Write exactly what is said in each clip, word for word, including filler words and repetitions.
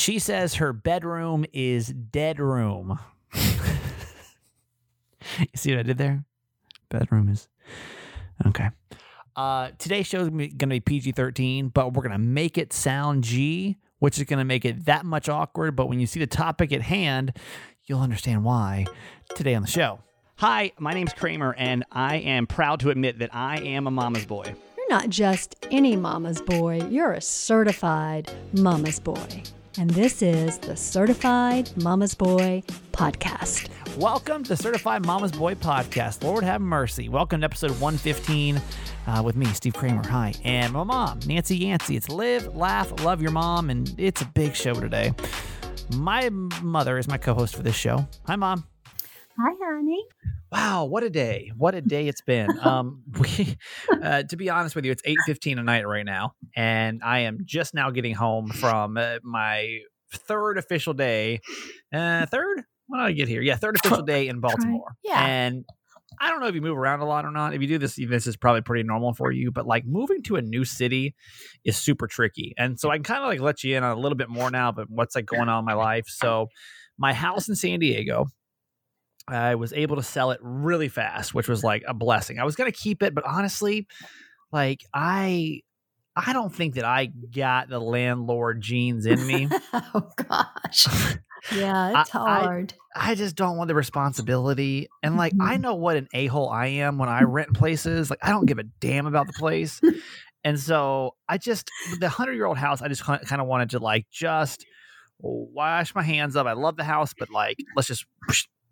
She says her bedroom is dead room. You see what I did there? Bedroom is... Okay. Uh, today's show is going to be P G thirteen, but we're going to make it sound G, which is going to make it that much awkward. But when you see the topic at hand, you'll understand why today on the show. Hi, my name's Kramer, and I am proud to admit that I am a mama's boy. You're not just any mama's boy. You're a certified mama's boy. And this is the Certified Mama's Boy Podcast. Welcome to the Certified Mama's Boy Podcast. Lord have mercy. Welcome to episode one fifteen uh, with me, Steve Kramer. Hi. And my mom, Nancy Yancey. It's Live, Laugh, Love Your Mom. And it's a big show today. My mother is my co-host for this show. Hi, Mom. Hi, honey. Wow, what a day. What a day it's been. Um, we, uh, to be honest with you, it's eight fifteen at night right now, and I am just now getting home from uh, my third official day. Uh, third? When did I get here? Yeah, third official day in Baltimore. Yeah. And I don't know if you move around a lot or not. If you do this, this is probably pretty normal for you, but like moving to a new city is super tricky. And so I can kind of like let you in on a little bit more now, but what's like going on in my life. So my house in San Diego, I was able to sell it really fast, which was like a blessing. I was going to keep it, but honestly, like I, I don't think that I got the landlord genes in me. Oh gosh. Yeah. It's I, hard. I, I just don't want the responsibility. And like, mm-hmm. I know what an a-hole I am when I rent places. Like I don't give a damn about the place. And so I just, the hundred year old house, I just kind of wanted to like, just wash my hands up. I love the house, but like, let's just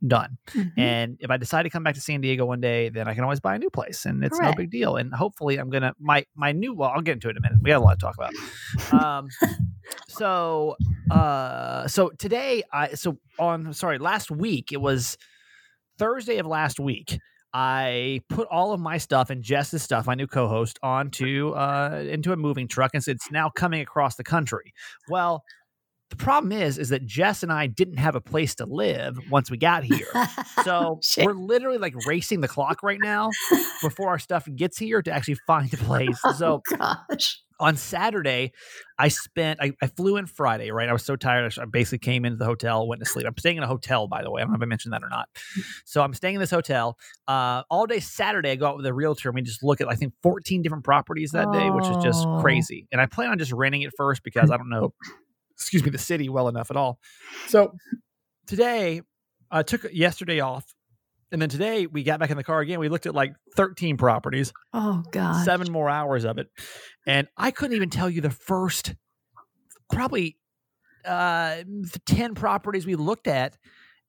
done. Mm-hmm. And if I decide to come back to San Diego one day, then I can always buy a new place and it's Correct. No big deal. And hopefully I'm going to, my, my new, well, I'll get into it in a minute. We got a lot to talk about. Um, so, uh, so today I, so on, sorry, last week, it was Thursday of last week. I put all of my stuff and Jess's stuff, my new co-host, onto, uh, into a moving truck. And so it's now coming across the country. Well, the problem is, is that Jess and I didn't have a place to live once we got here. So we're literally like racing the clock right now before our stuff gets here to actually find a place. Oh, so gosh. On Saturday, I spent, I, I flew in Friday, right? I was so tired. I basically came into the hotel, went to sleep. I'm staying in a hotel, by the way. I don't know if I mentioned that or not. So I'm staying in this hotel. Uh, all day Saturday, I go out with a realtor and we just look at, I think, fourteen different properties that oh. day, which is just crazy. And I plan on just renting it first because I don't know. excuse me, the city well enough at all. So today I uh, took yesterday off. And then today we got back in the car again. We looked at like thirteen properties. Oh God. Seven more hours of it. And I couldn't even tell you the first probably uh, ten properties we looked at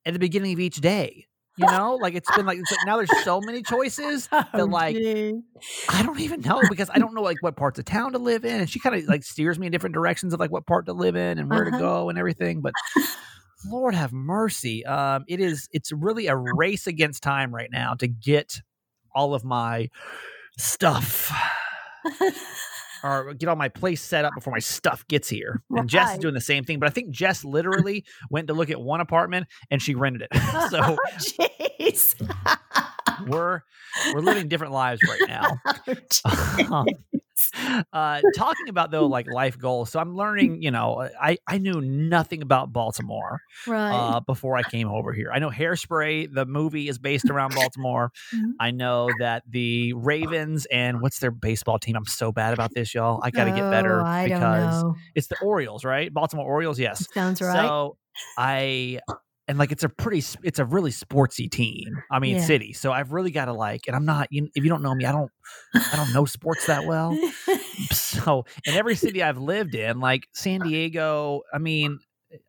at the beginning of each day. You know, like it's been like, it's like now there's so many choices that like, oh, I don't even know because I don't know like what parts of town to live in. And she kind of like steers me in different directions of like what part to live in and where uh-huh. to go and everything. But Lord have mercy. Um, it is, it's really a race against time right now to get all of my stuff or get all my place set up before my stuff gets here. And right. Jess is doing the same thing, but I think Jess literally went to look at one apartment and she rented it. So oh, we're, we're living different lives right now. Oh, uh, talking about though, like life goals. So I'm learning, you know, I, I knew nothing about Baltimore right. uh, before I came over here. I know Hairspray, the movie, is based around Baltimore. Mm-hmm. I know that the Ravens and what's their baseball team? I'm so bad about this, y'all. I got to oh, get better I because it's the Orioles, right? Baltimore Orioles. Yes. Sounds right. So I, and like, it's a pretty, it's a really sportsy team. I mean, yeah. city. So I've really got to like, and I'm not, you, if you don't know me, I don't, I don't know sports that well. So in every city I've lived in, like San Diego, I mean,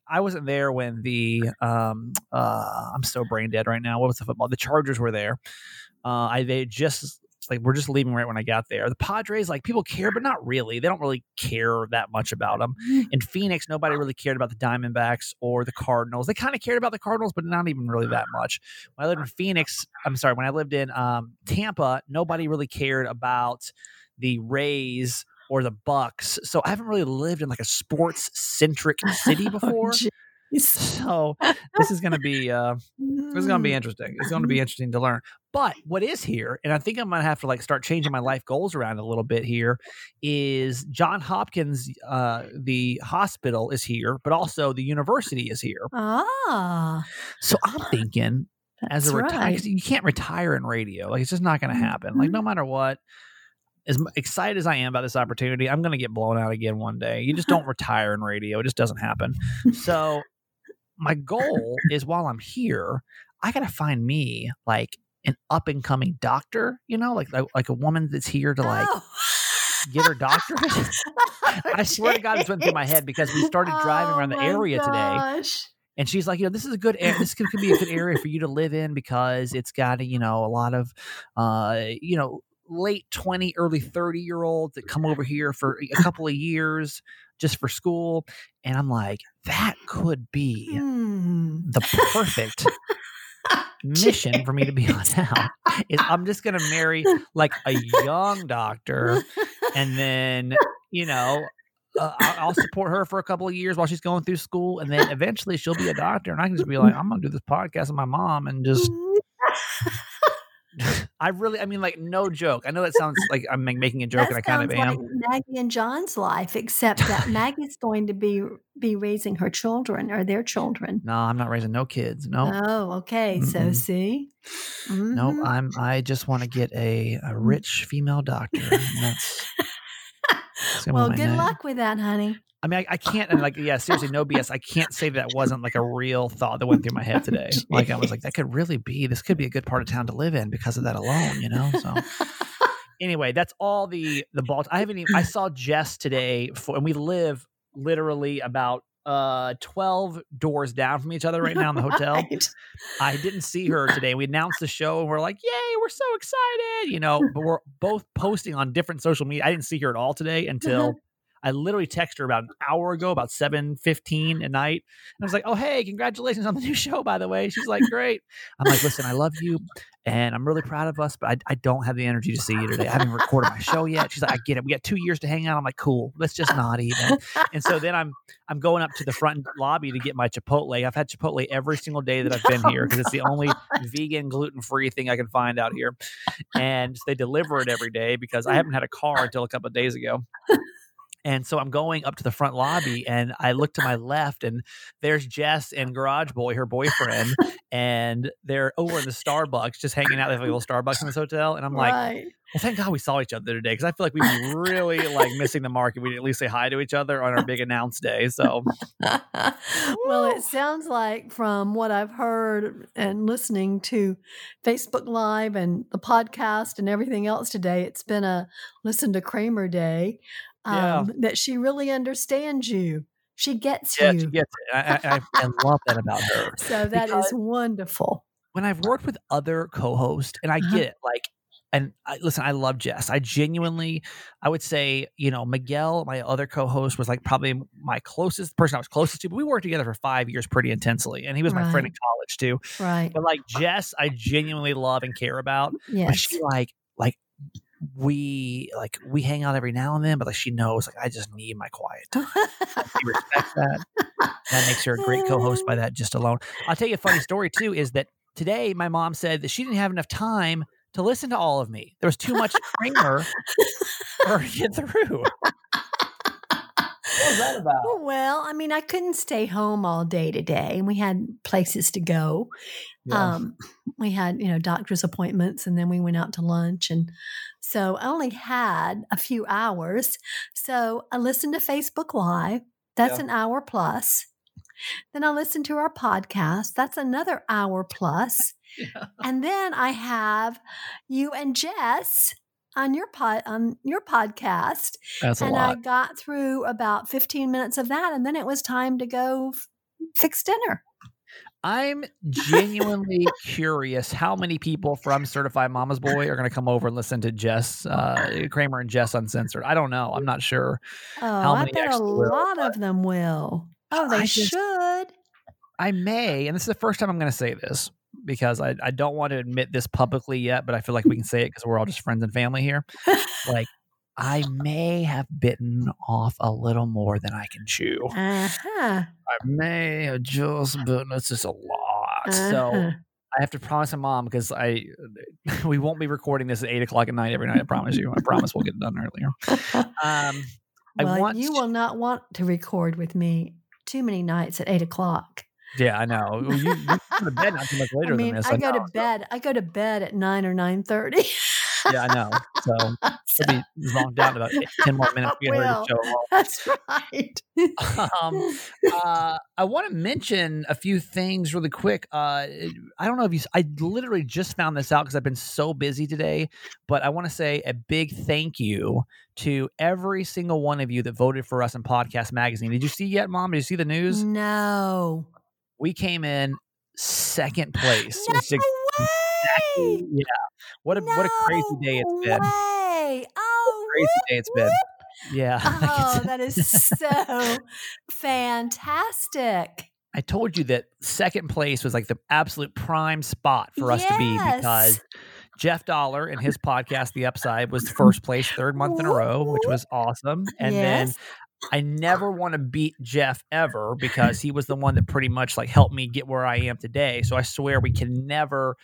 I wasn't there when the, um, uh, I'm so brain dead right now. What was the football? The Chargers were there. Uh, I, they just like, we're just leaving right when I got there. The Padres, like people care, but not really. They don't really care that much about them. In Phoenix, nobody really cared about the Diamondbacks or the Cardinals. They kind of cared about the Cardinals, but not even really that much. When I lived in Phoenix, I'm sorry, when I lived in um, Tampa, nobody really cared about the Rays or the Bucks. So I haven't really lived in like a sports centric city before. So this is going to be uh, this is going to be interesting. It's going to be interesting to learn. But what is here, and I think I might have to like start changing my life goals around a little bit here, is John Hopkins, uh, the hospital is here, but also the university is here. Ah. So I'm thinking That's as a retired, right. you can't retire in radio. Like it's just not going to happen. Mm-hmm. Like no matter what. As excited as I am about this opportunity, I'm going to get blown out again one day. You just don't retire in radio. It just doesn't happen. So my goal is while I'm here, I got to find me like an up and coming doctor, you know, like, like, like a woman that's here to like oh. get her doctorate. Okay. I swear to God, this went through my head because we started driving oh around the area gosh. today. And she's like, you know, this is a good, this could, could be a good area for you to live in because it's got, you know, a lot of, uh, you know, late twenty, early thirty year olds that come over here for a couple of years just for school. And I'm like, that could be hmm. the perfect mission for me to be on now. Is I'm just going to marry like a young doctor and then, you know, uh, I'll support her for a couple of years while she's going through school. And then eventually she'll be a doctor and I can just be like, I'm going to do this podcast with my mom and just... I really, I mean, like, no joke. I know that sounds like I'm making a joke, that and I kind of am. Like Maggie and John's life, except that Maggie's going to be be raising her children or their children. No, I'm not raising no kids. No. Oh, okay. Mm-mm. So see, mm-hmm. no, I'm. I just want to get a, a rich female doctor. That's, that's well, good name. Luck with that, honey. I mean, I, I can't, and like, yeah, seriously, no B S. I can't say that wasn't like a real thought that went through my head today. Like, I was like, that could really be, this could be a good part of town to live in because of that alone, you know? So anyway, that's all the, the Balt. I haven't even, I saw Jess today for, and we live literally about uh, twelve doors down from each other right now in the hotel. Right. I didn't see her today. We announced the show and we're like, yay, we're so excited, you know, but we're both posting on different social media. I didn't see her at all today until I literally texted her about an hour ago, about seven fifteen at night. And I was like, oh, hey, congratulations on the new show, by the way. She's like, great. I'm like, listen, I love you. And I'm really proud of us, but I, I don't have the energy to see you today. I haven't recorded my show yet. She's like, I get it. We got two years to hang out. I'm like, cool. Let's just not even. And so then I'm I'm going up to the front lobby to get my Chipotle. I've had Chipotle every single day that I've been here because it's the only vegan, gluten-free thing I can find out here. And they deliver it every day because I haven't had a car until a couple of days ago. And so I'm going up to the front lobby and I look to my left and there's Jess and Garage Boy, her boyfriend, and they're over in the Starbucks just hanging out. They have a little Starbucks in this hotel. And I'm like, right. well, thank God we saw each other today because I feel like we'd be really like missing the mark if we didn't at least say hi to each other on our big announce day. So, well, it sounds like from what I've heard and listening to Facebook Live and the podcast and everything else today, it's been a listen to Kramer day. Yeah. Um, that she really understands you. She gets yeah, you. She gets it. I, I, I love that about her. So that because is wonderful. When I've worked with other co-hosts, and I uh-huh. get it, like, and I, listen, I love Jess. I genuinely, I would say, you know, Miguel, my other co-host, was like probably my closest person I was closest to. But we worked together for five years pretty intensely, and he was right. my friend in college too. Right. But like Jess, I genuinely love and care about. Yeah. She like like. we like we hang out every now and then, but like she knows like I just need my quiet time. She respects that. That makes her a great co-host by that just alone. I'll tell you a funny story too, is that today my mom said that she didn't have enough time to listen to all of me. There was too much Kramer for her to get through. What was that about? Well, I mean, I couldn't stay home all day today, and we had places to go. Yeah. Um, we had, you know, doctor's appointments, and then we went out to lunch, and so I only had a few hours. So I listened to Facebook Live. That's yeah. an hour plus. Then I listened to our podcast. That's another hour plus. Yeah. And then I have you and Jess on your pod, on your podcast. That's a and lot. I got through about fifteen minutes of that, and then it was time to go f- fix dinner. I'm genuinely curious how many people from Certified Mama's Boy are going to come over and listen to Jess, uh, Kramer and Jess Uncensored. I don't know. I'm not sure. Oh, how many I bet a lot will, of them will. Oh, they I should. Just, I may, and this is the first time I'm going to say this, because I, I don't want to admit this publicly yet, but I feel like we can say it because we're all just friends and family here. Like, I may have bitten off a little more than I can chew. Uh-huh. I may have just bitten. It's just a lot. Uh-huh. So I have to promise my mom, because I we won't be recording this at eight o'clock at night every night. I promise you. I promise we'll get it done earlier. Um, well, I want you to- will not want to record with me too many nights at eight o'clock. Yeah, I know. You, you go to bed not too much later I mean, than this. I, I go know. to bed. I go to bed at nine or nine thirty. Yeah, I know. So it'll be long down about eight, ten more minutes. To get ready to show off. That's right. um, uh, I want to mention a few things really quick. Uh, I don't know if you. I literally just found this out because I've been so busy today. But I want to say a big thank you to every single one of you that voted for us in Podcast Magazine. Did you see yet, Mom? Did you see the news? No. We came in second place. No Six- way! Exactly, yeah. What a no what a crazy day it's been. Way. Oh, what a crazy whoop, day it's whoop. been. Yeah. Oh, that is so fantastic. I told you that second place was like the absolute prime spot for us yes. to be, because Jeff Dollar and his podcast, The Upside, was first place third month in a row, which was awesome. And yes. then I never want to beat Jeff ever, because he was the one that pretty much like helped me get where I am today. So I swear we can never,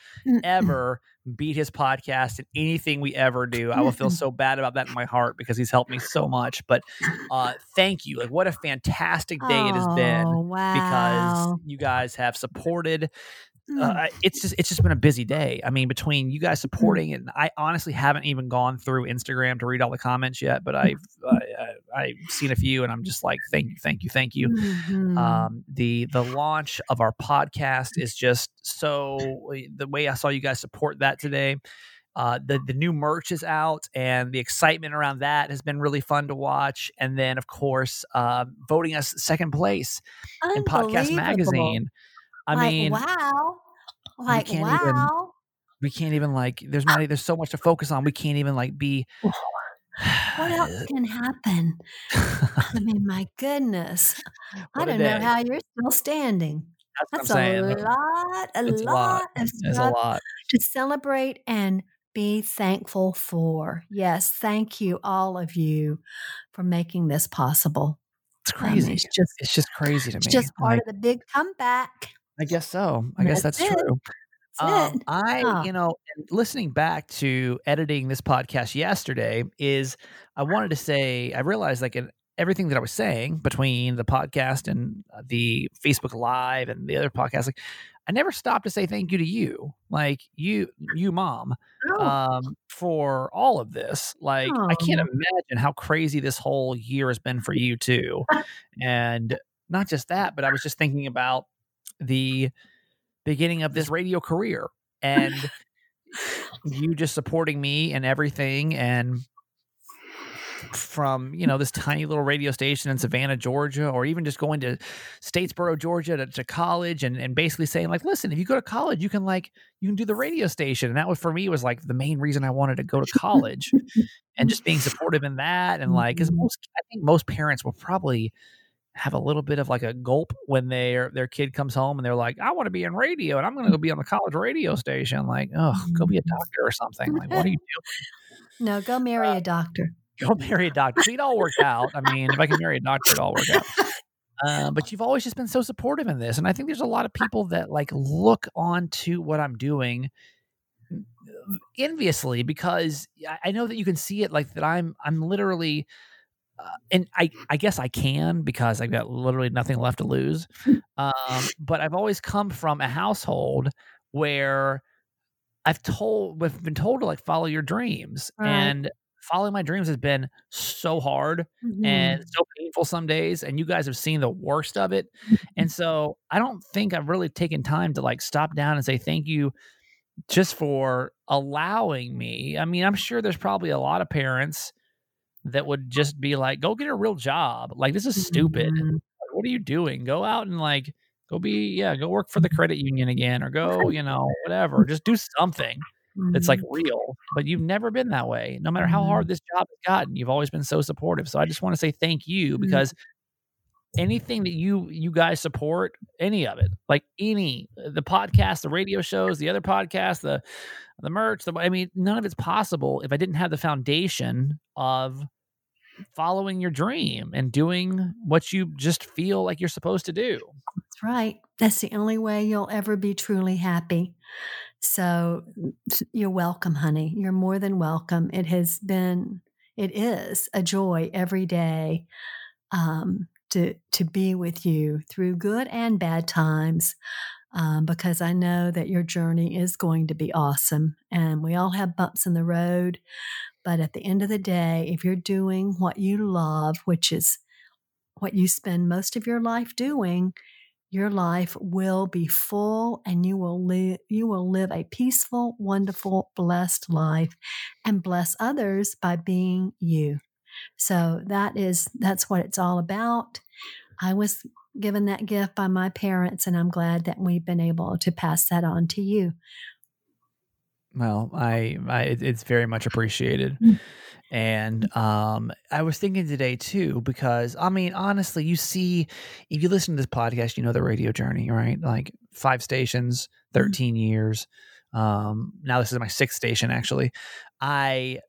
ever beat his podcast in anything we ever do. I will feel so bad about that in my heart, because he's helped me so much. But uh, thank you. Like, what a fantastic day oh, it has been wow. because you guys have supported. Uh, it's just it's just been a busy day. I mean, between you guys supporting it, and I honestly haven't even gone through Instagram to read all the comments yet, but I've I, I, I've seen a few, and I'm just like, thank you, thank you, thank you. Mm-hmm. Um, the the launch of our podcast is just so the way I saw you guys support that today. Uh, the the new merch is out, and the excitement around that has been really fun to watch. And then, of course, uh, voting us second place in Podcast Magazine. I like, mean, wow, like, we can't wow, even, we can't even like, there's not, there's so much to focus on. We can't even like be, what else can happen? I mean, my goodness. I don't day. know how you're still standing. That's, That's what I'm a, saying. Lot, a, lot a lot, of it's a lot to celebrate and be thankful for. Yes. Thank you, all of you, for making this possible. It's crazy. I mean, it's just, it's just crazy to it's me. It's just part like, of the big comeback. I guess so. I that's guess that's it. true. That's um, I, oh. you know, listening back to editing this podcast yesterday is I wanted to say, I realized like in everything that I was saying between the podcast and the Facebook Live and the other podcast, like I never stopped to say thank you to you. Like you, you mom, oh. um, for all of this. Like oh. I can't imagine how crazy this whole year has been for you too. And not just that, but I was just thinking about the beginning of this radio career and you just supporting me and everything. And from, you know, this tiny little radio station in Savannah, Georgia, or even just going to Statesboro, Georgia to, to college and, and basically saying like, listen, if you go to college, you can like, you can do the radio station. And that was, for me, was like the main reason I wanted to go to college and just being supportive in that. And like, 'cause most, I think most parents will probably have a little bit of like a gulp when their their kid comes home and they're like, I want to be in radio and I'm going to go be on the college radio station. Like, oh, go be a doctor or something. Like, what are you doing? No, go marry uh, a doctor. Go marry a doctor. It all worked out. I mean, if I can marry a doctor, it all worked out. Uh, but you've always just been so supportive in this. And I think there's a lot of people that like look onto what I'm doing enviously, because I know that you can see it like that. I'm, I'm literally, Uh, and I, I guess I can, because I've got literally nothing left to lose. Um, but I've always come from a household where I've told, we've been told to like follow your dreams, right. And following my dreams has been so hard mm-hmm. and so painful some days. And you guys have seen the worst of it. And so I don't think I've really taken time to like stop down and say, thank you just for allowing me. I mean, I'm sure there's probably a lot of parents that would just be like, go get a real job. Like, this is stupid. Mm-hmm. Like, what are you doing? Go out and like, go be, yeah, go work for the credit union again, or go, you know, whatever, just do something mm-hmm. that's like real, but you've never been that way. No matter how hard this job has gotten, you've always been so supportive. So I just want to say thank you, because anything that you you guys support, any of it, like any the podcast, the radio shows, the other podcasts, the the merch, the, I mean, none of it's possible if I didn't have the foundation of following your dream and doing what you just feel like you're supposed to do. That's right. That's the only way you'll ever be truly happy. So you're welcome, honey. You're more than welcome. It has been, it is a joy every day um, to to be with you through good and bad times, um, because I know that your journey is going to be awesome. And we all have bumps in the road. But at the end of the day, if you're doing what you love, which is what you spend most of your life doing, your life will be full, and you will live you will live a peaceful, wonderful, blessed life, and bless others by being you. So that is that's what it's all about. I was given that gift by my parents, and I'm glad that we've been able to pass that on to you. Well, I, I, it's very much appreciated. And um, I was thinking today too, because I mean, honestly, you see, if you listen to this podcast, you know, the radio journey, right? Like five stations, thirteen mm-hmm. years. Um, now this is my sixth station, actually. I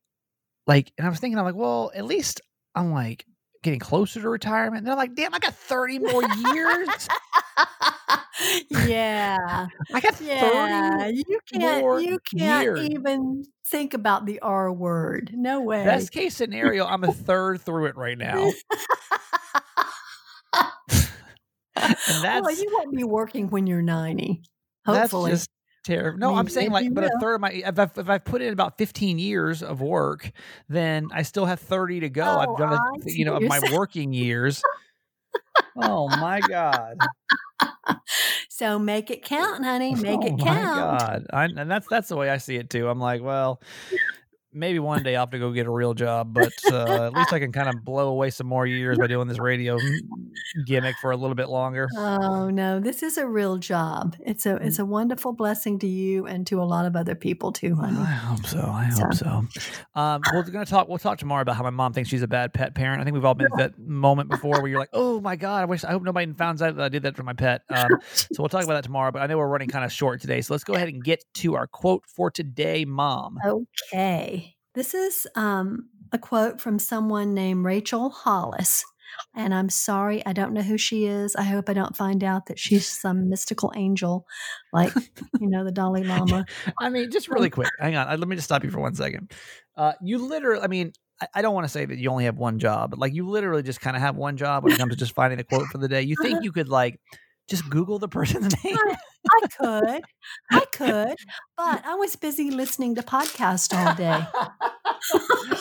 like, and I was thinking, I'm like, well, at least I'm like getting closer to retirement. And I'm like, damn, I got thirty more years. Yeah. I got yeah. thirty you can't, more You can't years. Even think about the R word. No way. Best case scenario, I'm a third through it right now. And that's, well, you won't be working when you're ninety, hopefully. That's just terrible. No, I mean, I'm saying like, but will. a third of my, if I've, if I've put in about fifteen years of work, then I still have thirty to go. Oh, I've done, a, you know, of my working years. Oh my God. So make it count, honey. Make oh it count. Oh my God. I, and that's, that's the way I see it too. I'm like, well, maybe one day I'll have to go get a real job, but uh, at least I can kind of blow away some more years by doing this radio gimmick for a little bit longer. Oh no, this is a real job. It's a, it's a wonderful blessing to you and to a lot of other people too, honey. I hope so. I so. hope so. Um, we're going to talk, we'll talk tomorrow about how my mom thinks she's a bad pet parent. I think we've all been at that moment before where you're like, oh my God, I wish, I hope nobody found out that I did that for my pet. Um, so we'll talk about that tomorrow, but I know we're running kind of short today. So let's go ahead and get to our quote for today, Mom. Okay. This is um, a quote from someone named Rachel Hollis, and I'm sorry, I don't know who she is. I hope I don't find out that she's some mystical angel, like, you know, the Dalai Lama. I mean, just really quick, hang on. Let me just stop you for one second. Uh, you literally, I mean, I, I don't want to say that you only have one job, but like you literally just kind of have one job when it comes to just finding the quote for the day. You think you could like just Google the person's name? I, I could. I could. But I was busy listening to podcasts all day.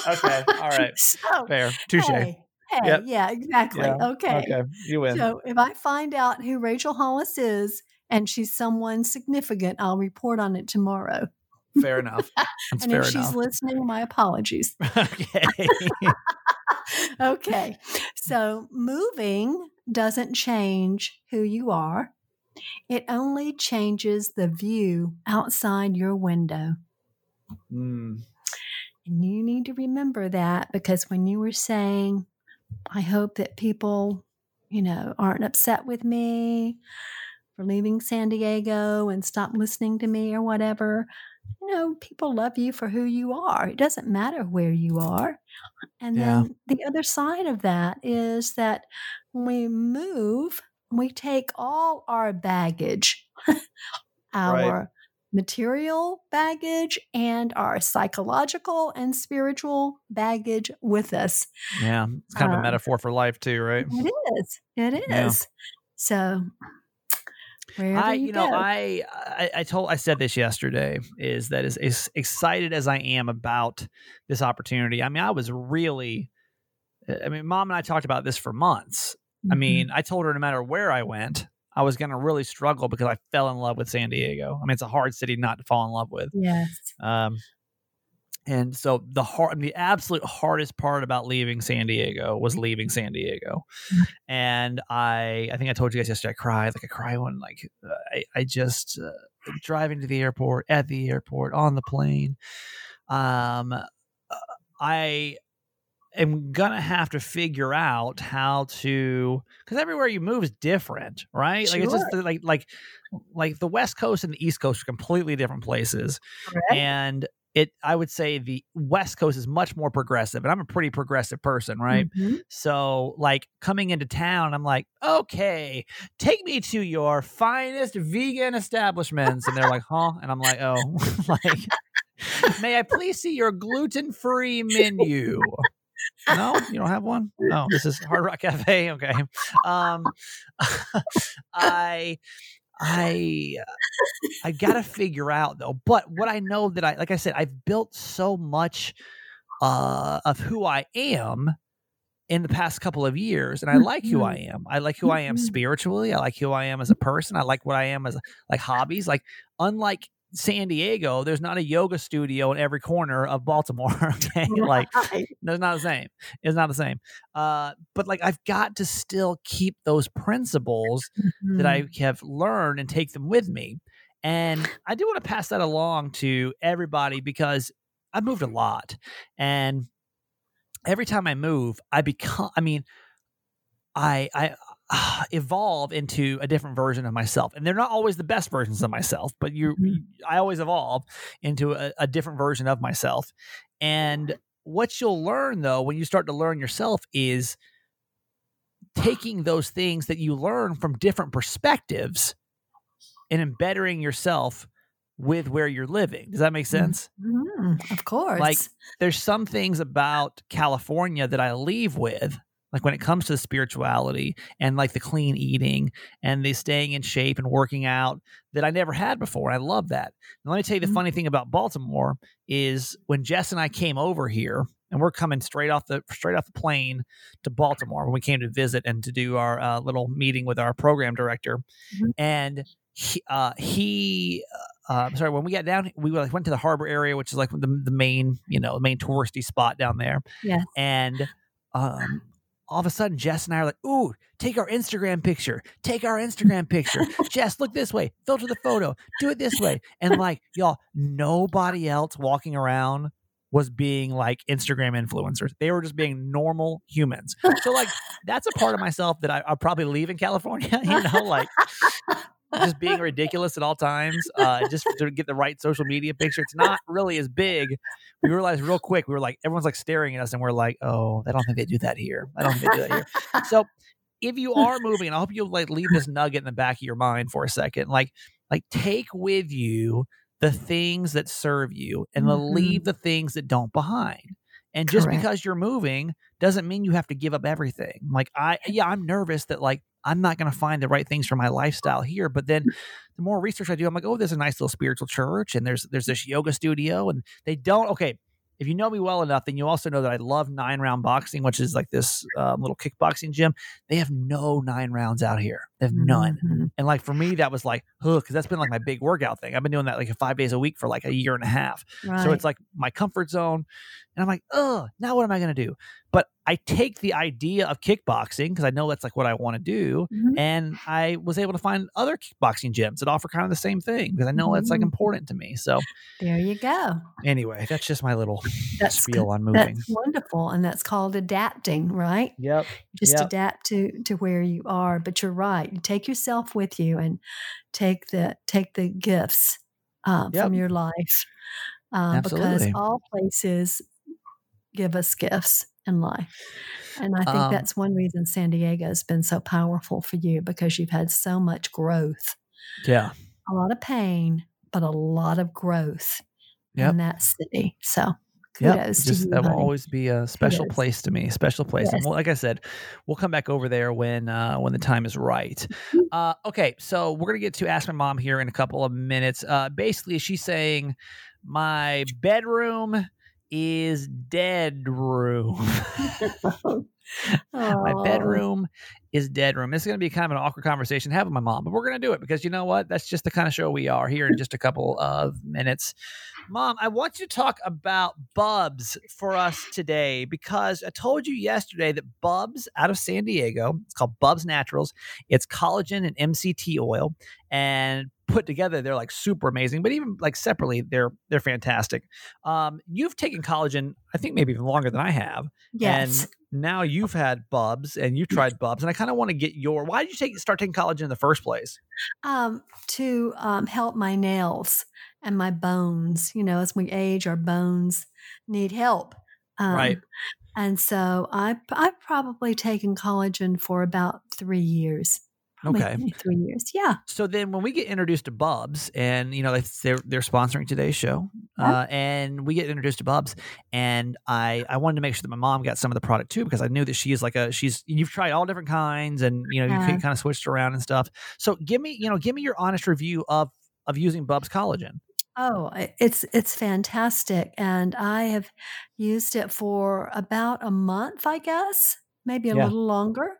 Okay. All right. So, fair. Touche. Hey, hey, yep. Yeah, exactly. Yeah. Okay. Okay. You win. So if I find out who Rachel Hollis is and she's someone significant, I'll report on it tomorrow. Fair enough. That's and fair if enough. She's listening, my apologies. Okay. Okay. So moving doesn't change who you are. It only changes the view outside your window. Mm. And you need to remember that, because when you were saying, I hope that people, you know, aren't upset with me for leaving San Diego and stop listening to me or whatever, you know, people love you for who you are. It doesn't matter where you are. And yeah. then the other side of that is that when we move, we take all our baggage, our right. material baggage and our psychological and spiritual baggage with us. Yeah. It's kind of uh, a metaphor for life too, right? It is. It is. Yeah. So wherever I, you, you know, go. I, I, I told, I said this yesterday is that as, as excited as I am about this opportunity. I mean, I was really, I mean, Mom and I talked about this for months. I mean, I told her no matter where I went, I was going to really struggle because I fell in love with San Diego. I mean, it's a hard city not to fall in love with. Yes. Um, and so the hard, the absolute hardest part about leaving San Diego was leaving San Diego. And I, I think I told you guys yesterday, I cried like I cry when like I, I just uh, driving to the airport, at the airport, on the plane. Um, I. am going to have to figure out how to, because everywhere you move is different, right? Sure. Like, it's just like, like, like the West Coast and the East Coast are completely different places. Right. And it, I would say the West Coast is much more progressive, and I'm a pretty progressive person, right? Mm-hmm. So like coming into town, I'm like, okay, take me to your finest vegan establishments. And they're like, huh? And I'm like, oh, like, may I please see your gluten-free menu? No, you don't have one? No, this is Hard Rock Cafe. Okay. Um, I, I, I gotta figure out though, but what I know that I, like I said, I've built so much, uh, of who I am in the past couple of years. And I like who I am. I like who I am spiritually. I like who I am as a person. I like what I am as like hobbies, like unlike San Diego, there's not a yoga studio in every corner of Baltimore. Okay? Like, that's not the same. It's not the same. Uh, but like, I've got to still keep those principles mm-hmm. that I have learned and take them with me. And I do want to pass that along to everybody because I've moved a lot, and every time I move, I become. I mean, I I. Uh, evolve into a different version of myself, and they're not always the best versions of myself, but you I always evolve into a, a different version of myself. And what you'll learn though when you start to learn yourself is taking those things that you learn from different perspectives and embedding yourself with where you're living. Does that make sense? Mm-hmm. Of course. Like there's some things about California that I leave with, like when it comes to the spirituality and like the clean eating and the staying in shape and working out, that I never had before. I love that. And let me tell you the mm-hmm. funny thing about Baltimore is when Jess and I came over here, and we're coming straight off the straight off the plane to Baltimore when we came to visit and to do our uh, little meeting with our program director. Mm-hmm. And he, uh, he uh, sorry, when we got down, we went to the harbor area, which is like the, the main, you know, main touristy spot down there. Yes. And um, all of a sudden, Jess and I are like, ooh, take our Instagram picture. Take our Instagram picture. Jess, look this way. Filter the photo. Do it this way. And like, y'all, nobody else walking around was being like Instagram influencers. They were just being normal humans. So like, that's a part of myself that I, I'll probably leave in California, you know, like just being ridiculous at all times, uh, just to get the right social media picture. It's not really as big. We realized real quick, we were like, everyone's like staring at us and we're like, oh, I don't think they do that here. I don't think they do that here. So if you are moving, and I hope you'll like leave this nugget in the back of your mind for a second, like, like take with you the things that serve you and mm-hmm. leave the things that don't behind. And just Correct. Because you're moving doesn't mean you have to give up everything. Like I, yeah, I'm nervous that like, I'm not going to find the right things for my lifestyle here. But then the more research I do, I'm like, oh, there's a nice little spiritual church, and there's there's this yoga studio, and they don't. Okay, if you know me well enough, then you also know that I love nine-round boxing, which is like this um, little kickboxing gym. They have no nine rounds out here. They have none. Mm-hmm. And like for me, that was like, oh, because that's been like my big workout thing. I've been doing that like five days a week for like a year and a half. Right. So it's like my comfort zone. And I'm like, oh, now what am I going to do? But I take the idea of kickboxing because I know that's like what I want to do. Mm-hmm. And I was able to find other kickboxing gyms that offer kind of the same thing because I know mm-hmm. that's like important to me. So there you go. Anyway, that's just my little that's spiel on moving. That's wonderful. And that's called adapting, right? Yep. Just yep. adapt to, to where you are. But you're right. You take yourself with you and take the, take the gifts uh, yep. from your life uh, because all places give us gifts in life. And I think um, that's one reason San Diego has been so powerful for you, because you've had so much growth. Yeah. A lot of pain, but a lot of growth yep. in that city. So kudos yep. Just, to you. That will honey. Always be a special kudos. Place to me, special place. Yes. And like I said, we'll come back over there when, uh, when the time is right. Mm-hmm. Uh, okay. So we're going to get to Ask My Mom here in a couple of minutes. Uh, basically, she's saying my bedroom is dead room. My bedroom is Dead Room. This is going to be kind of an awkward conversation to have with my mom, but we're going to do it because you know what? That's just the kind of show we are here in just a couple of minutes. Mom, I want you to talk about Bubs for us today because I told you yesterday that Bubs out of San Diego, it's called Bubs Naturals. It's collagen and M C T oil, and put together, they're like super amazing, but even like separately, they're, they're fantastic. Um, you've taken collagen, I think maybe even longer than I have. Yes. And now you've had Bubs and you've tried Bubs, and I kind of want to get your, why did you take, start taking collagen in the first place? Um, to, um, help my nails and my bones, you know, as we age, our bones need help. Um, right. And so I, I've probably taken collagen for about three years. Okay. Three years. Yeah. So then when we get introduced to Bubs, and you know, they're, they're sponsoring today's show, uh, and we get introduced to Bubs, and I, I wanted to make sure that my mom got some of the product too, because I knew that she is like a, she's, you've tried all different kinds, and you know, you uh, kind of switched around and stuff. So give me, you know, give me your honest review of, of using Bubs collagen. Oh, it's, it's fantastic. And I have used it for about a month, I guess, maybe a yeah. little longer.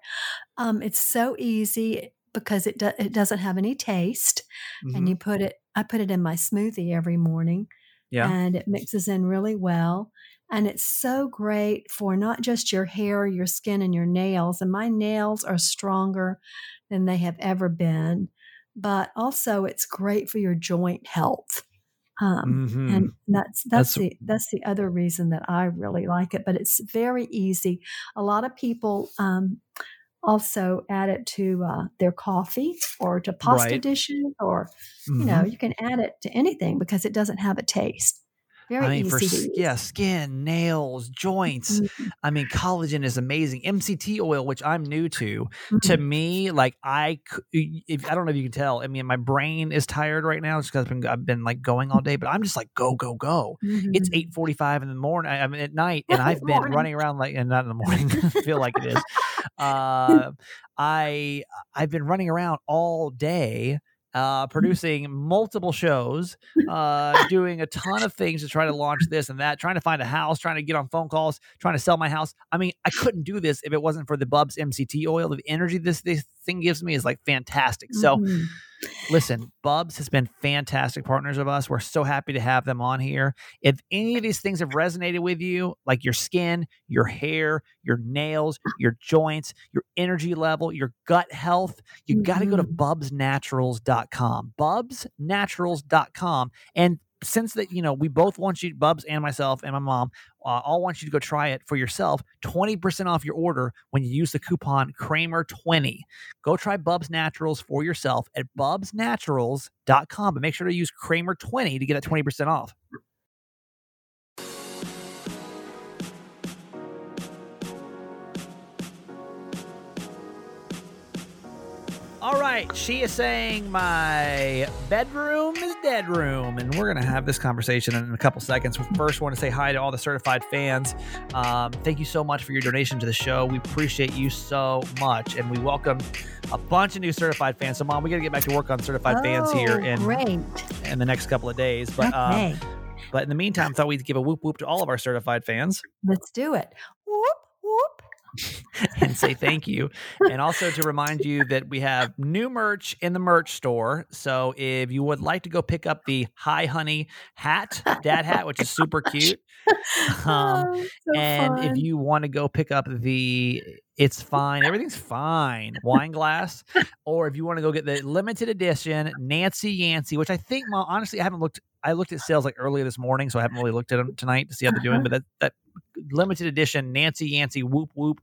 Um, it's so easy. Because it do, it doesn't have any taste, mm-hmm. and you put it. I put it in my smoothie every morning, yeah. and it mixes in really well. And it's so great for not just your hair, your skin, and your nails. And my nails are stronger than they have ever been. But also, it's great for your joint health. Um, mm-hmm. And that's that's, that's the that's the other reason that I really like it. But it's very easy. A lot of people. Um, Also add it to uh, their coffee or to pasta right. dishes, or, mm-hmm. you know, you can add it to anything because it doesn't have a taste. Very I mean, easy for to use. Yeah, skin, nails, joints. Mm-hmm. I mean, collagen is amazing. M C T oil, which I'm new to, mm-hmm. to me, like I, if, I don't know if you can tell. I mean, my brain is tired right now just because I've been, I've been like going all day, but I'm just like go, go, go. Mm-hmm. It's eight forty-five in the morning. I mean, at night, and I've been morning. running around like, and not in the morning. I feel like it is. Uh, I I've been running around all day. Uh, producing multiple shows, uh, doing a ton of things to try to launch this and that, trying to find a house, trying to get on phone calls, trying to sell my house. I mean, I couldn't do this if it wasn't for the Bubs M C T oil. The energy this, this thing gives me is like fantastic. So mm-hmm. listen, Bubs has been fantastic partners of us. We're so happy to have them on here. If any of these things have resonated with you, like your skin, your hair, your nails, your joints, your energy level, your gut health, you mm-hmm. got to go to bubs naturals dot com, bubs naturals dot com. And since that, you know, we both want you, Bubs and myself and my mom, uh, all want you to go try it for yourself. twenty percent off your order when you use the coupon Kramer twenty. Go try Bubs Naturals for yourself at bubs naturals dot com, but make sure to use Kramer twenty to get that twenty percent off. All right, she is saying my bedroom is dead room, and we're going to have this conversation in a couple seconds. First, I want to say hi to all the certified fans. Um, thank you so much for your donation to the show. We appreciate you so much, and we welcome a bunch of new certified fans. So, Mom, we got to get back to work on certified oh, fans here in, in the next couple of days. But okay. um, but in the meantime, I thought we'd give a whoop whoop to all of our certified fans. Let's do it. Whoop, whoop. And say thank you, and also to remind you that we have new merch in the merch store. So if you would like to go pick up the Hi Honey hat, dad hat, which is super cute, um, oh, so and fun. If you want to go pick up the It's Fine, Everything's Fine wine glass, or if you want to go get the limited edition Nancy Yancey, which I think, well, honestly, I haven't looked. I looked at sales like earlier this morning, so I haven't really looked at them tonight to see how they're doing. But that, that limited edition Nancy Yancey whoop whoop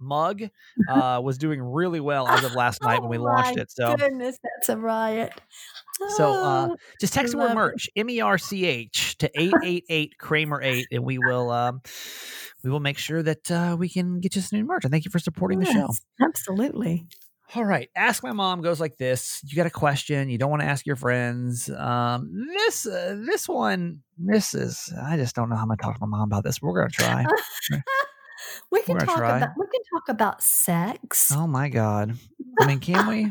mug uh, was doing really well as of last night oh when we launched it. So goodness, that's a riot. So uh, just text the word merch, M E R C H, to eight eight eight Kramer eight, and we will um, we will make sure that uh, we can get you some new merch. And thank you for supporting yes, the show. Absolutely. All right. Ask My Mom goes like this. You got a question. You don't want to ask your friends. Um, this uh, this one, this is, I just don't know how I'm going to talk to my mom about this, but we're going to try. we can talk try. about we can talk about sex. Oh, my God. I mean, can we?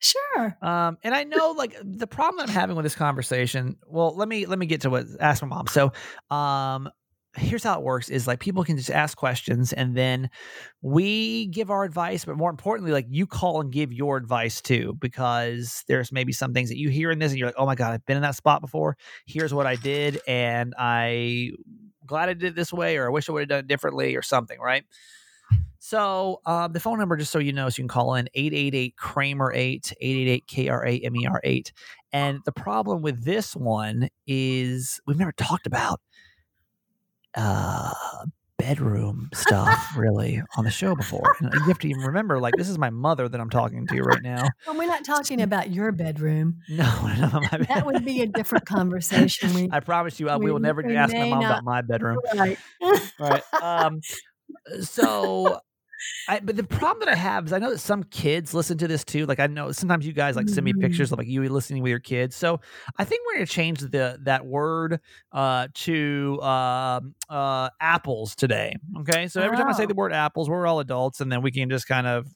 Sure. Um, and I know like the problem I'm having with this conversation. Well, let me, let me get to what ask my mom. So, um, here's how it works is like people can just ask questions and then we give our advice, but more importantly, like you call and give your advice too, because there's maybe some things that you hear in this and you're like, oh my God, I've been in that spot before. Here's what I did. And I glad I did it this way, or I wish I would have done it differently or something. Right. So um, the phone number, just so you know, so you can call in eight eight eight Kramer eight, eight eight eight K R A M E R eight. And the problem with this one is we've never talked about uh bedroom stuff really on the show before, and you have to even remember, like, this is my mother that I'm talking to right now. Well, we're not talking about your bedroom. No, no, that would be a different conversation. We, I promise you uh, we, we will never we ask my mom not. about my bedroom. Right. Right. um so I, but the problem that I have is I know that some kids listen to this too. Like I know sometimes you guys like send me pictures of like you listening with your kids. So I think we're going to change the that word uh, to uh, uh, apples today. Okay, so every oh. time I say the word apples, we're all adults, and then we can just kind of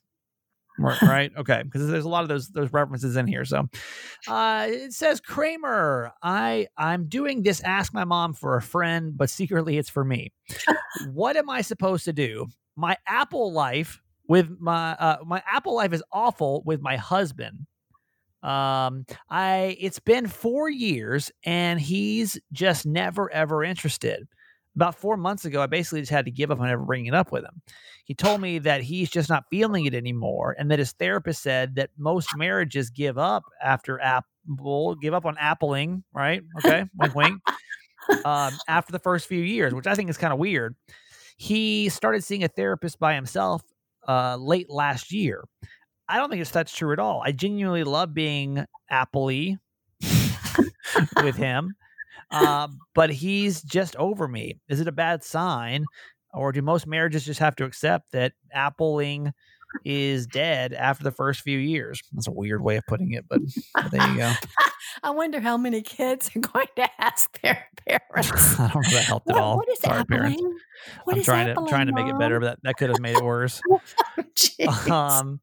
work, right? Okay, because there's a lot of those those references in here. So uh, it says Kramer, I I'm doing this. Ask my mom for a friend, but secretly it's for me. What am I supposed to do? My Apple life with my uh, my Apple life is awful with my husband. Um, I it's been four years and he's just never ever interested. About four months ago, I basically just had to give up on ever bringing it up with him. He told me that he's just not feeling it anymore, and that his therapist said that most marriages give up after Apple give up on appling, right? Okay, wink, wink. Um, after the first few years, which I think is kind of weird. He started seeing a therapist by himself uh, late last year. I don't think it's that's true at all. I genuinely love being apple-y with him, uh, but he's just over me. Is it a bad sign, or do most marriages just have to accept that appling is dead after the first few years? That's a weird way of putting it, but, but there you go. I wonder how many kids are going to ask their parents. I don't know if that helped what, at all. What is Sorry, appling? What I'm is trying appling, to trying to make it better, but that, that could have made it worse. Oh, um,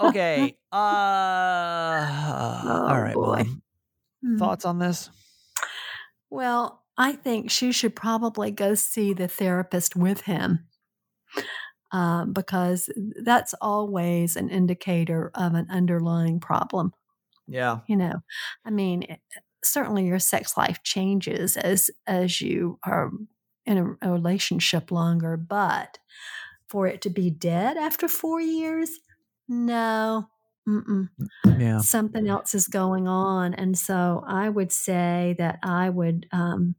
okay. Uh, oh, all right. Boy. Well, thoughts on this? Well, I think she should probably go see the therapist with him. Um, because that's always an indicator of an underlying problem. Yeah. You know, I mean, it, certainly your sex life changes as, as you are in a, a relationship longer, but for it to be dead after four years, no, mm-mm. Yeah. Something else is going on. And so I would say that I would um,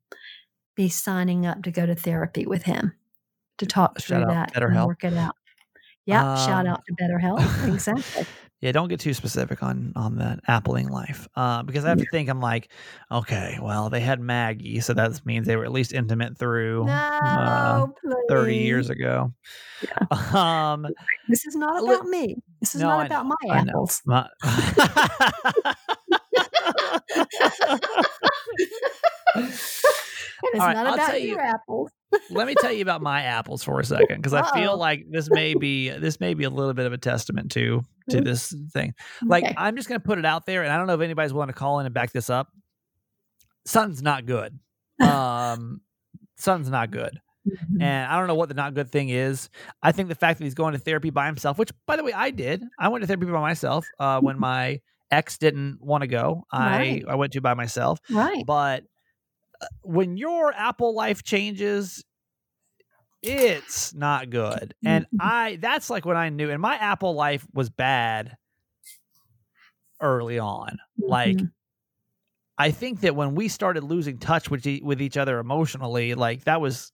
be signing up to go to therapy with him. To talk shout through out, that and help. Work it out. Yeah, um, shout out to Better Help. Exactly. Yeah, don't get too specific on on that appling life uh, because I have to think. I'm like, okay, well, they had Maggie, so that means they were at least intimate through no, uh, thirty years ago. Yeah. Um, this is not about me. This is no, not I about know, my I apples. My- it's right, not I'll about your you. apples. Let me tell you about my apples for a second, because I feel like this may be this may be a little bit of a testament to to this thing. Like, okay. I'm just going to put it out there, and I don't know if anybody's willing to call in and back this up. Something's not good. Um, something's not good. And I don't know what the not good thing is. I think the fact that he's going to therapy by himself, which, by the way, I did. I went to therapy by myself uh, when my ex didn't want to go. I, right. I went to by myself. Right. But when your Apple life changes, it's not good. And I, that's like when I knew, and my Apple life was bad early on. Mm-hmm. Like, I think that when we started losing touch with, e- with each other emotionally, like that was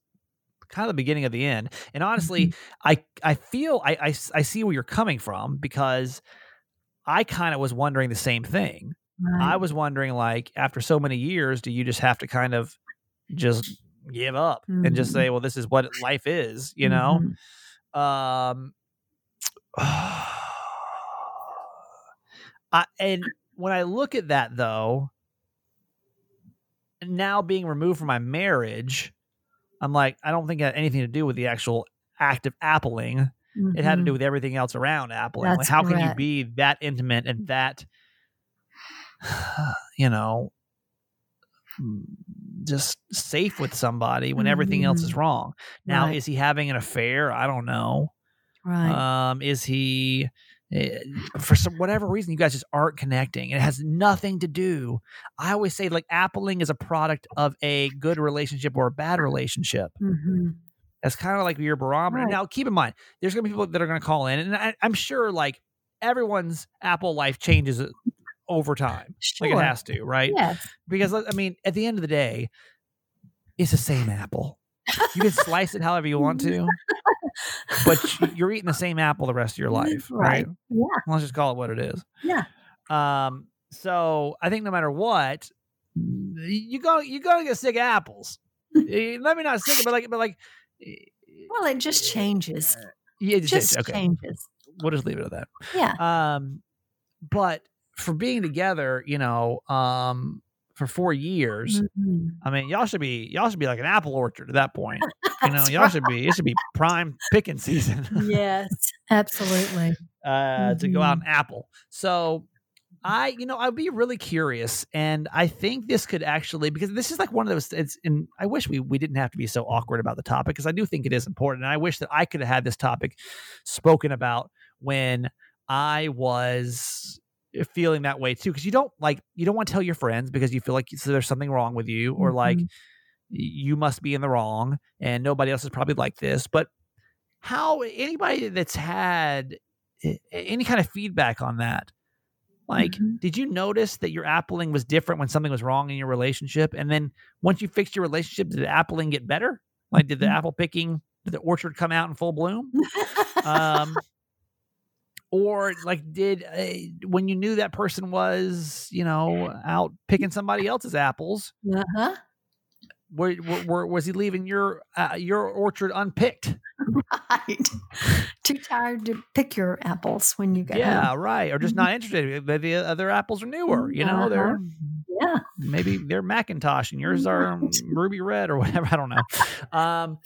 kind of the beginning of the end. And honestly, mm-hmm. I, I feel, I, I, I see where you're coming from, because I kind of was wondering the same thing. Right. I was wondering, like, after so many years, do you just have to kind of just give up mm-hmm. and just say, well, this is what life is, you know? Mm-hmm. Um, I, and when I look at that, though, now being removed from my marriage, I'm like, I don't think it had anything to do with the actual act of appling. Mm-hmm. It had to do with everything else around appling. Like, how correct. Can you be that intimate and that, you know, just safe with somebody when everything else is wrong. Now, right. Is he having an affair? I don't know. Right. Um, is he, for some, whatever reason, you guys just aren't connecting. It has nothing to do. I always say, like, appling is a product of a good relationship or a bad relationship. Mm-hmm. That's kind of like your barometer. Right. Now, keep in mind, there's going to be people that are going to call in, and I, I'm sure, like, everyone's Apple life changes over time. Sure. Like, it has to, right? Yes. Because, I mean, at the end of the day, it's the same apple. You can slice it however you want to, but you're eating the same apple the rest of your life, right? right? Yeah. Let's just call it what it is. Yeah. Um. So I think no matter what, you go, you gotta get sick of apples. Let me not sick, but like, but like. Well, it just changes. Yeah, it just, just changes. Okay. changes. We'll just leave it at that. Yeah. Um. But for being together, you know, um, for four years, mm-hmm. I mean, y'all should be, y'all should be like an apple orchard at that point. You know, y'all right. should be, it should be prime picking season. Yes, absolutely. uh, mm-hmm. To go out and apple. So I, you know, I'd be really curious, and I think this could actually, because this is like one of those, it's, and I wish we, we didn't have to be so awkward about the topic, because I do think it is important. And I wish that I could have had this topic spoken about when I was feeling that way too. Cause you don't like, you don't want to tell your friends because you feel like so there's something wrong with you, or mm-hmm. like you must be in the wrong and nobody else is probably like this. But how anybody that's had any kind of feedback on that, like, mm-hmm. did you notice that your appling was different when something was wrong in your relationship? And then once you fixed your relationship, did the appling get better? Like, did the mm-hmm. apple picking, did the orchard come out in full bloom? um, Or like, did uh, when you knew that person was, you know, out picking somebody else's apples, uh-huh. were, were, were, was he leaving your uh, your orchard unpicked? Right, too tired to pick your apples when you get yeah, home. Right, or just not interested. Maybe other apples are newer. You know, uh-huh. they're yeah, maybe they're Macintosh and yours are ruby red or whatever. I don't know. Um,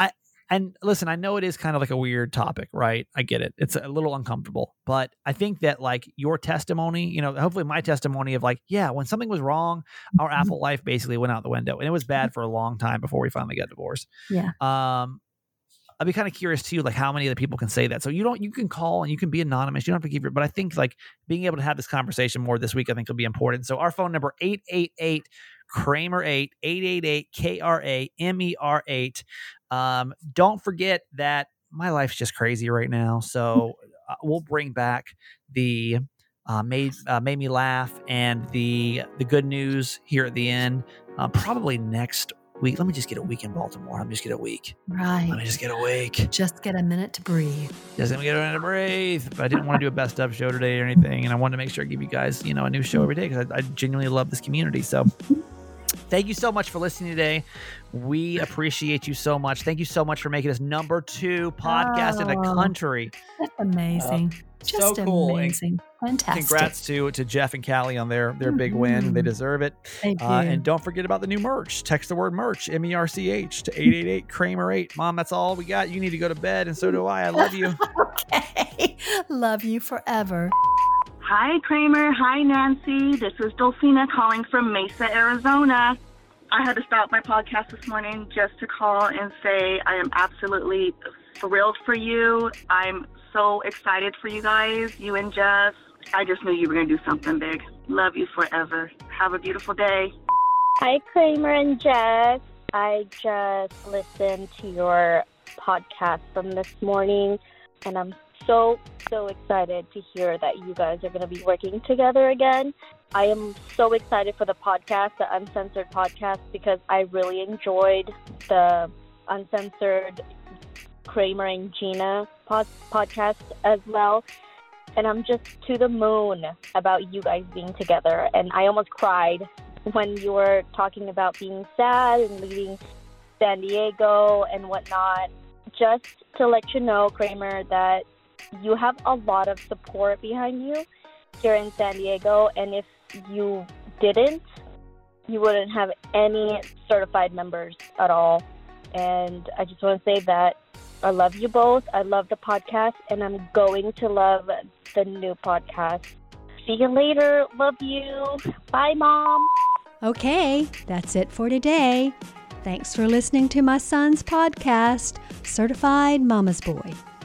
I. And listen, I know it is kind of like a weird topic, right? I get it. It's a little uncomfortable, but I think that like your testimony, you know, hopefully my testimony of like, yeah, when something was wrong, our apple life basically went out the window, and it was bad for a long time before we finally got divorced. Yeah. Um, I'd be kind of curious too, like how many other people can say that. So you don't, you can call and you can be anonymous. You don't have to keep it, but I think like being able to have this conversation more this week, I think will be important. So our phone number, eight eight eight Kramer eight, eight eight eight K R A M E R eight. Um, don't forget that my life's just crazy right now. So uh, we'll bring back the, uh, made, uh, made me laugh and the, the good news here at the end, uh, probably next week. Let me just get a week in Baltimore. Let me just get a week. Right. Let me just get a week. Just get a minute to breathe. Just let me get a minute to breathe. But I didn't want to do a best of show today or anything. And I wanted to make sure I give you guys, you know, a new show every day, because I, I genuinely love this community. So thank you so much for listening today. We appreciate you so much. Thank you so much for making us number two podcast oh, in the country. That's amazing. Uh, Just so cool. Amazing. And fantastic. Congrats to, to Jeff and Callie on their, their mm-hmm. big win. They deserve it. Thank uh, you. And don't forget about the new merch. Text the word merch, M E R C H, to eight eight eight Kramer eight. Mom, that's all we got. You need to go to bed, and so do I. I love you. Okay. Love you forever. Hi, Kramer. Hi, Nancy. This is Dolphina calling from Mesa, Arizona. I had to stop my podcast this morning just to call and say I am absolutely thrilled for you. I'm so excited for you guys, you and Jess. I just knew you were going to do something big. Love you forever. Have a beautiful day. Hi, Kramer and Jess. I just listened to your podcast from this morning, and I'm so, so excited to hear that you guys are going to be working together again. I am so excited for the podcast, the Uncensored podcast, because I really enjoyed the Uncensored Kramer and Gina pod- podcast as well. And I'm just to the moon about you guys being together. And I almost cried when you were talking about being sad and leaving San Diego and whatnot. Just to let you know, Kramer, that you have a lot of support behind you here in San Diego, and if you didn't, you wouldn't have any certified members at all. And I just want to say that I love you both. I love the podcast, and I'm going to love the new podcast. See you later. Love you. Bye, Mom. Okay, that's it for today. Thanks for listening to my son's podcast, Certified Mama's Boy.